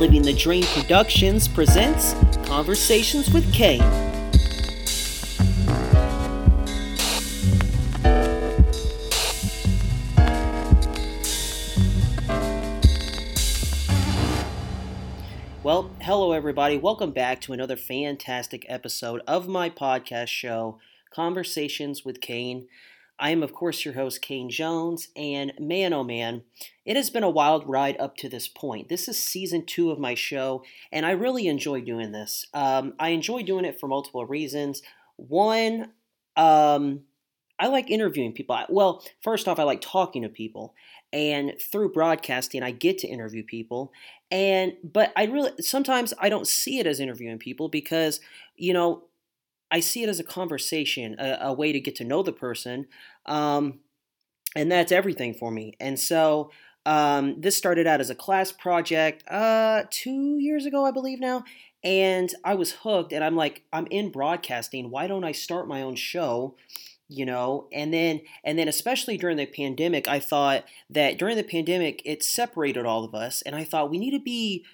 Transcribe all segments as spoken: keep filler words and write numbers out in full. Living the Dream Productions presents Conversations with Kane. Well, hello everybody. Welcome back to another fantastic episode of my podcast show, Conversations with Kane. I am, of course, your host, Kane Jones, and man, oh man, it has been a wild ride up to this point. This is season two of my show, and I really enjoy doing this. Um, I enjoy doing it for multiple reasons. One, um, I like interviewing people. Well, first off, I like talking to people, and through broadcasting, I get to interview people. And but I really sometimes I don't see it as interviewing people because, you know, I see it as a conversation, a, a way to get to know the person, um, and that's everything for me. And so um, this started out as a class project uh, two years ago, I believe now, and I was hooked, and I'm like, I'm in broadcasting. Why don't I start my own show? You know, and then and then especially during the pandemic, I thought that during the pandemic, it separated all of us, and I thought we need to be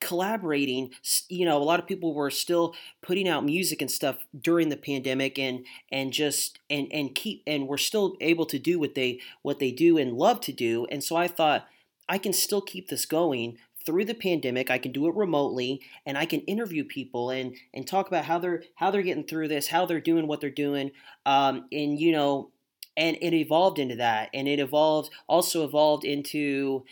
collaborating. You know, a lot of people were still putting out music and stuff during the pandemic, and and just and and keep and were still able to do what they what they do and love to do. And so I thought I can still keep this going through the pandemic. I can do it remotely, and I can interview people and and talk about how they're how they're getting through this, how they're doing what they're doing, um, and you know, and it evolved into that, and it evolved also evolved into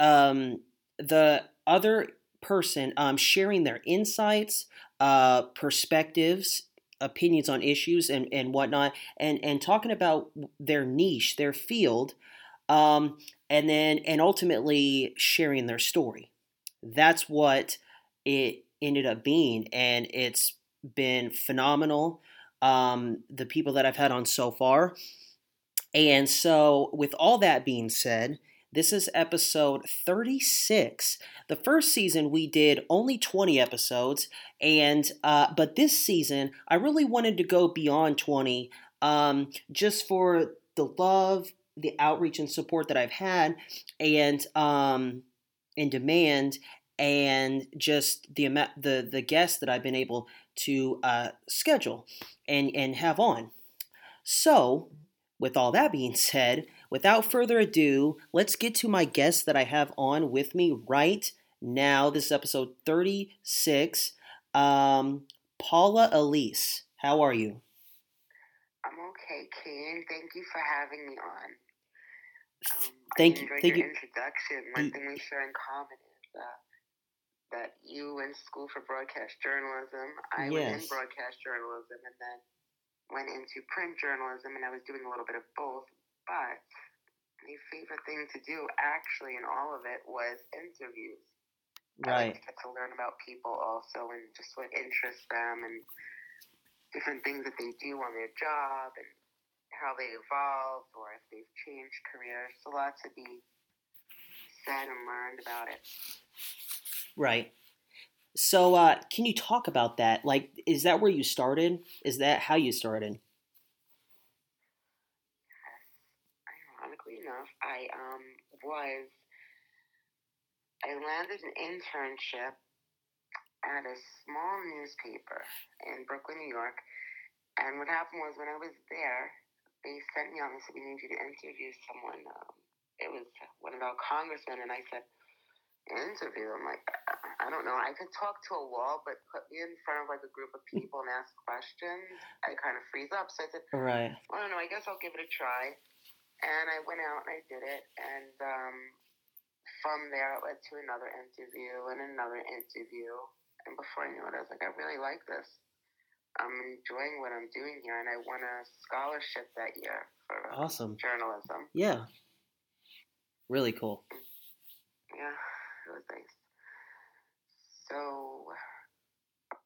um, the other person um, sharing their insights, uh, perspectives, opinions on issues and, and whatnot, and, and talking about their niche, their field, um, and then and ultimately sharing their story. That's what it ended up being, and it's been phenomenal, um, the people that I've had on so far. And so with all that being said, this is episode thirty-six. The first season we did only twenty episodes, and uh, but this season I really wanted to go beyond twenty, um, just for the love, the outreach, and support that I've had, and um, and demand, and just the the the guests that I've been able to uh, schedule and and have on. So, with all that being said, without further ado, let's get to my guest that I have on with me right now. This is episode thirty-six. Um, Paula Elise, how are you? I'm okay, Ken. Thank you for having me on. Um, thank I you. Thank your you. Introduction. One thing we share in common is uh, that you went to school for broadcast journalism. I yes. was in broadcast journalism, and then went into print journalism, and I was doing a little bit of both. But my favorite thing to do, actually, in all of it, was interviews. Right. I like to get to learn about people also, and just what interests them, and different things that they do on their job, and how they evolved, or if they've changed careers. So lots to be said and learned about it. Right. So uh, can you talk about that? Like, is that where you started? Is that how you started? Enough, I um was I landed an internship at a small newspaper in Brooklyn, New York, and what happened was when I was there, they sent me on and said, "We need you to interview someone." Um, it was one of our congressmen, and I said, "Interview?" I'm like, I don't know. I could talk to a wall, but put me in front of like a group of people and ask questions, I kind of freeze up. So I said, "All right, I don't know. I guess I'll give it a try." And I went out and I did it, and um, from there it led to another interview and another interview, and before I knew it, I was like, I really like this. I'm enjoying what I'm doing here, and I won a scholarship that year for awesome. journalism. Yeah. Really cool. Yeah, it was nice. So,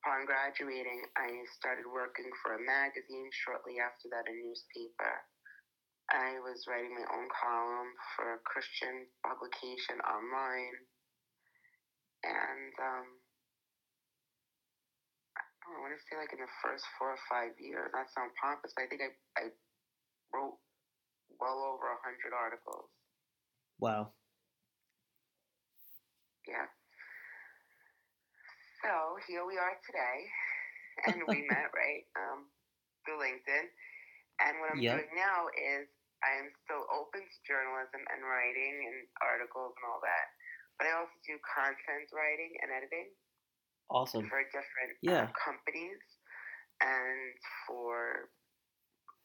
upon graduating, I started working for a magazine shortly after that, a newspaper. I was writing my own column for a Christian publication online, and um, I want to say like in the first four or five years, not sound pompous, but I think I, I wrote well over a hundred articles. Wow. Yeah. So here we are today, and we met, right, um, through LinkedIn. And what I'm yep. doing now is I am still open to journalism and writing and articles and all that. But I also do content writing and editing. Awesome. For different yeah. uh, companies and for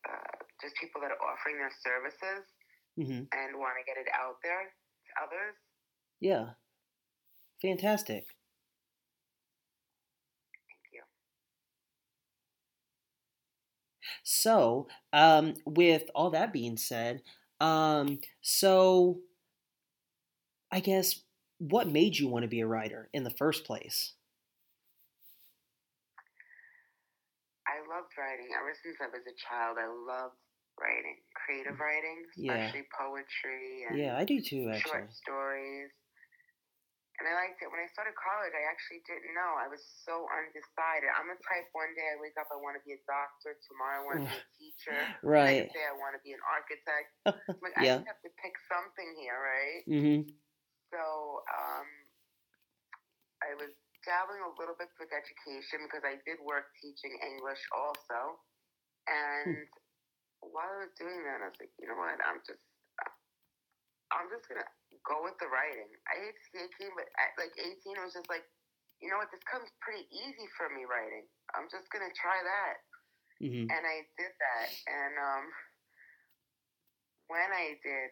uh, just people that are offering their services mm-hmm. and want to get it out there to others. Yeah. Fantastic. Thank you. So, um, with all that being said, um, so I guess what made you want to be a writer in the first place? I loved writing. Ever since I was a child, I loved writing, creative writing, especially yeah. poetry. And yeah, I do too, actually. Short stories. And I liked it. When I started college, I actually didn't know. I was so undecided. I'm the type, one day I wake up, I want to be a doctor. Tomorrow I want to be a teacher. Right. Next day I want to be an architect. I'm like, yeah. I just have to pick something here, right? Mm-hmm. So um, I was dabbling a little bit with education because I did work teaching English also. And hmm. while I was doing that, I was like, you know what? I'm just, I'm just going to go with the writing. I hate to say eighteen, but at like eighteen, it was just like, you know what? This comes pretty easy for me writing. I'm just going to try that. Mm-hmm. And I did that. And um, when I did,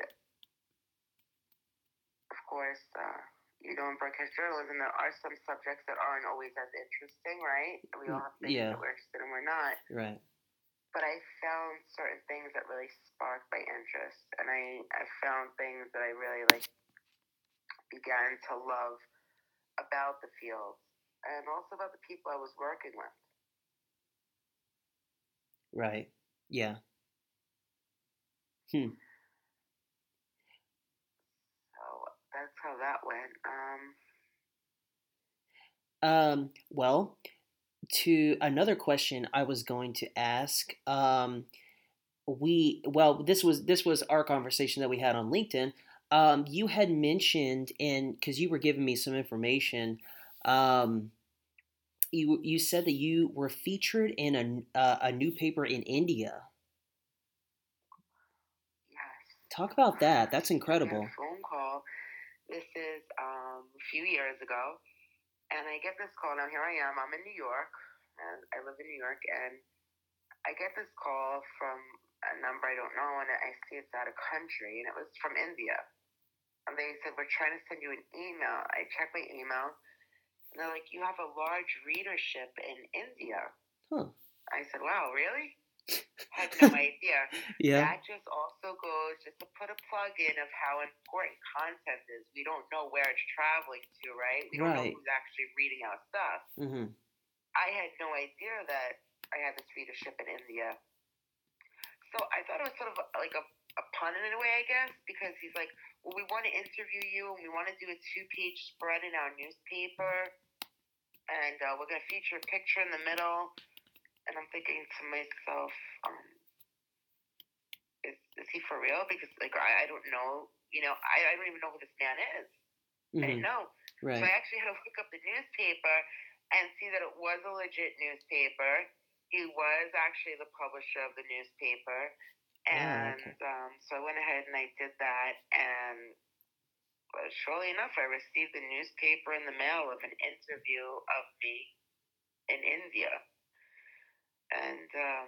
of course, uh, you know, in broadcast journalism, there are some subjects that aren't always as interesting, right? We all have things yeah. that we're interested in, we're not. Right. But I found certain things that really sparked my interest. And I, I found things that I really, like, began to love about the field and also about the people I was working with. Right. Yeah. Hmm. That's how that went. Um, um, well, to another question I was going to ask, um, we, well, this was, this was our conversation that we had on LinkedIn. Um, you had mentioned, and cause you were giving me some information, um, you, you said that you were featured in a, uh, a new paper in India. Yes. Talk about that. That's incredible. Yeah, phone call. This is um, a few years ago, and I get this call. Now, here I am. I'm in New York, and I live in New York, and I get this call from a number I don't know, and I see it's out of country, and it was from India. And they said, we're trying to send you an email. I check my email, and they're like, you have a large readership in India. Huh. I said, wow, really? Had no idea. Yeah. That just also goes just to put a plug in of how important content is. We don't know where it's traveling to, right? We don't right. know who's actually reading our stuff. Mm-hmm. I had no idea that I had this readership in India. So I thought it was sort of like a, a pun in a way, I guess, because he's like, well, we want to interview you and we want to do a two-page spread in our newspaper, and uh, we're going to feature a picture in the middle. And I'm thinking to myself, um, is, is he for real? Because, like, I, I don't know. You know, I, I don't even know who this man is. Mm-hmm. I didn't know. Right. So I actually had to look up the newspaper and see that it was a legit newspaper. He was actually the publisher of the newspaper. And oh, okay. um, so I went ahead and I did that. And well, surely enough, I received the newspaper in the mail of an interview of me in India. And um,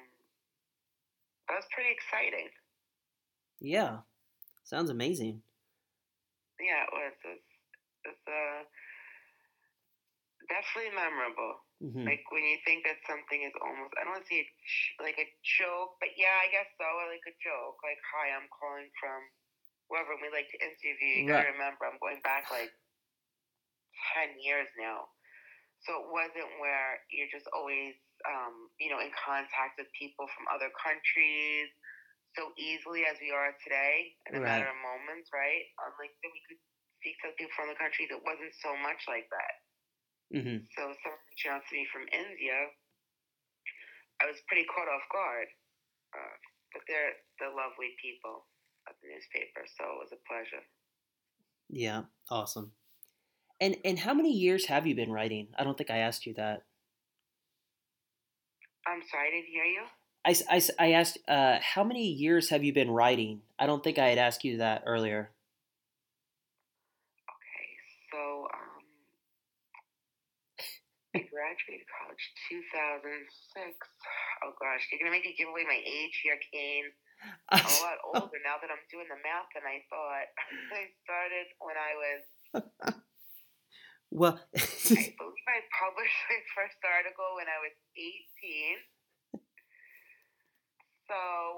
that was pretty exciting. Yeah. Sounds amazing. Yeah, it was. It was, it was uh, definitely memorable. Mm-hmm. Like, when you think that something is almost, I don't want to say like a joke, but yeah, I guess so, like a joke. Like, hi, I'm calling from wherever we'd like to interview. You right. got to remember, I'm going back like ten years now. So it wasn't where you're just always, um, you know, in contact with people from other countries so easily as we are today in a right. matter of moments, right? Um, like, then we could speak to people from other countries. It wasn't so much like that. Mm-hmm. So someone reaching out to me from India, I was pretty caught off guard. Uh, but they're the lovely people at the newspaper, so it was a pleasure. Yeah, awesome. And and how many years have you been writing? I don't think I asked you that. I'm sorry, I didn't hear you. I, I, I asked, uh, how many years have you been writing? I don't think I had asked you that earlier. Okay, so um, I graduated college two thousand six. Oh gosh, you're going to make me give away my age here, Kane. I'm a lot older now that I'm doing the math than I thought. I started when I was... Well, I believe I published my first article when I was eighteen. So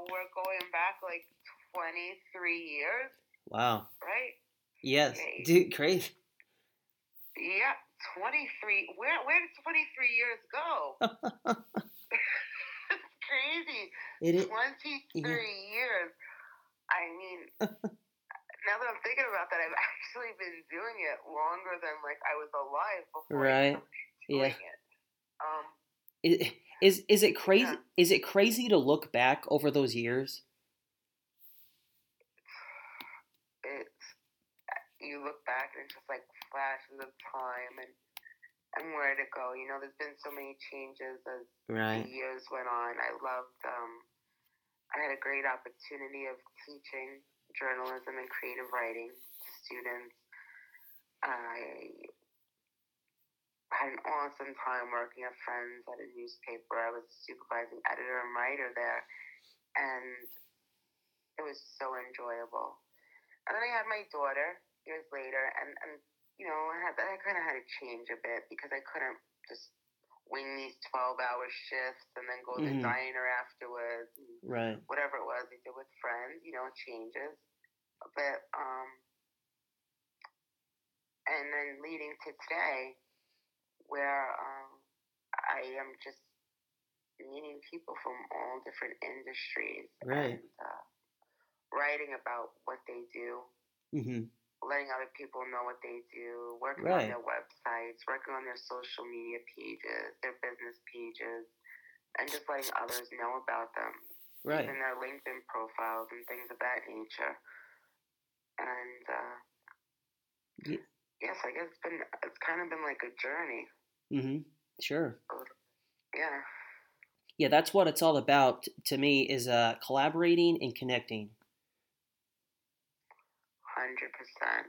we're going back like twenty-three years. Wow. Right? Yes. Okay. Dude, crazy. Yeah, twenty-three. Where where did twenty-three years go? It's crazy. It is. twenty-three yeah. years. I mean, now that I'm thinking about that, I've actually been doing it longer than like I was alive before. Right. I started doing yeah. it. Um, it Is is it crazy? Yeah. Is it crazy to look back over those years? It's, you look back and it's just like flashes of time and and where to go. You know, there's been so many changes as right. the years went on. I loved. Um, I had a great opportunity of teaching journalism and creative writing to students. I. had an awesome time working at Friends at a newspaper. I was a supervising editor and writer there, and it was so enjoyable. And then I had my daughter years later, and, and you know, I, had, I kind of had to change a bit because I couldn't just wing these twelve-hour shifts and then go to mm-hmm. the diner afterwards. Right. Whatever it was I did with Friends, you know, it changes. But, um, and then leading to today, where um, I am just meeting people from all different industries. Right. And, uh, writing about what they do, mm-hmm. letting other people know what they do, working right. on their websites, working on their social media pages, their business pages, and just letting others know about them. Right. Even their LinkedIn profiles and things of that nature. And, uh, yeah. Yes, I guess it's been, it's kind of been like a journey. Mm-hmm. Sure. Yeah. Yeah, that's what it's all about to me is uh, collaborating and connecting. one hundred percent.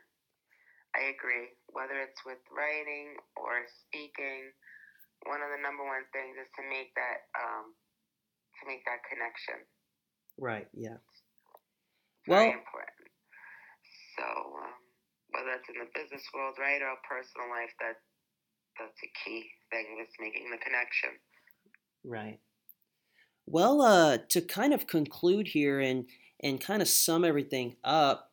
I agree. Whether it's with writing or speaking, one of the number one things is to make that, um, to make that connection. Right, yeah. It's very well, important. So, um, whether that's in the business world, right, or personal life, that that's a key thing that's making the connection. Right. Well, uh, to kind of conclude here and, and kind of sum everything up,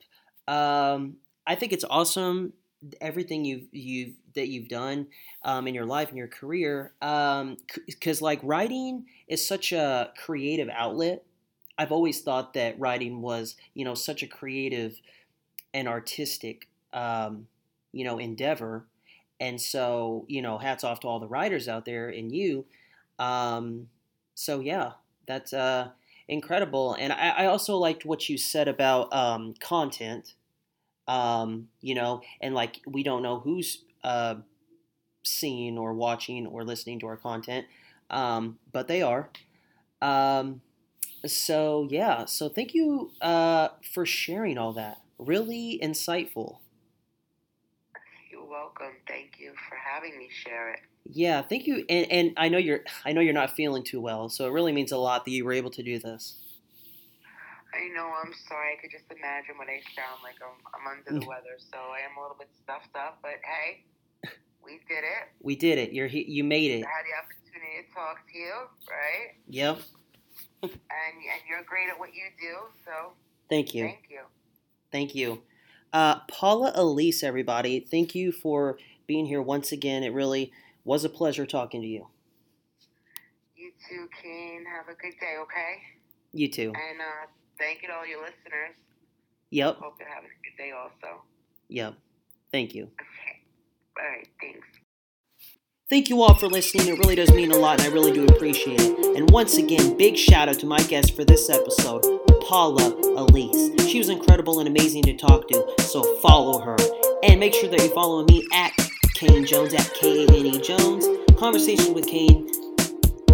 um, I think it's awesome everything you've you've that you've done um, in your life and your career, um, because like writing is such a creative outlet. I've always thought that writing was, you know, such a creative and artistic. Um, you know, endeavor. And so, you know, hats off to all the writers out there and you. Um, so yeah, that's uh, incredible. And I, I also liked what you said about um, content, um, you know, and like, we don't know who's uh, seeing or watching or listening to our content, um, but they are. Um, so yeah, so thank you uh, for sharing all that. Really insightful. Welcome. Thank you for having me share it. Yeah, thank you. And, and I know you're I know you're not feeling too well, so it really means a lot that you were able to do this. I know. I'm sorry. I could just imagine what I sound like. I'm, I'm under the weather, so I am a little bit stuffed up. But hey, we did it. We did it. You're you made it. I had the opportunity to talk to you, right? Yep. and and you're great at what you do. So thank you. Thank you. Thank you. Uh, Paula Elise, everybody, thank you for being here once again. It really was a pleasure talking to you. You too, Kane. Have a good day, okay? You too. And uh, thank you to all your listeners. Yep. Hope you're having a good day also. Yep. Thank you. Okay. All right. Thanks. Thank you all for listening. It really does mean a lot, and I really do appreciate it. And once again, big shout out to my guest for this episode, Paula Elise. She was incredible and amazing to talk to, so follow her. And make sure that you're following me at Kane Jones at K A N E Jones. Conversations with Kane.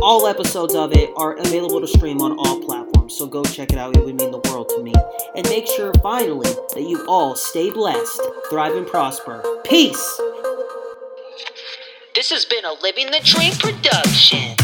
All episodes of it are available to stream on all platforms, so go check it out. It would mean the world to me. And make sure, finally, that you all stay blessed, thrive, and prosper. Peace! This has been a Living the Dream production.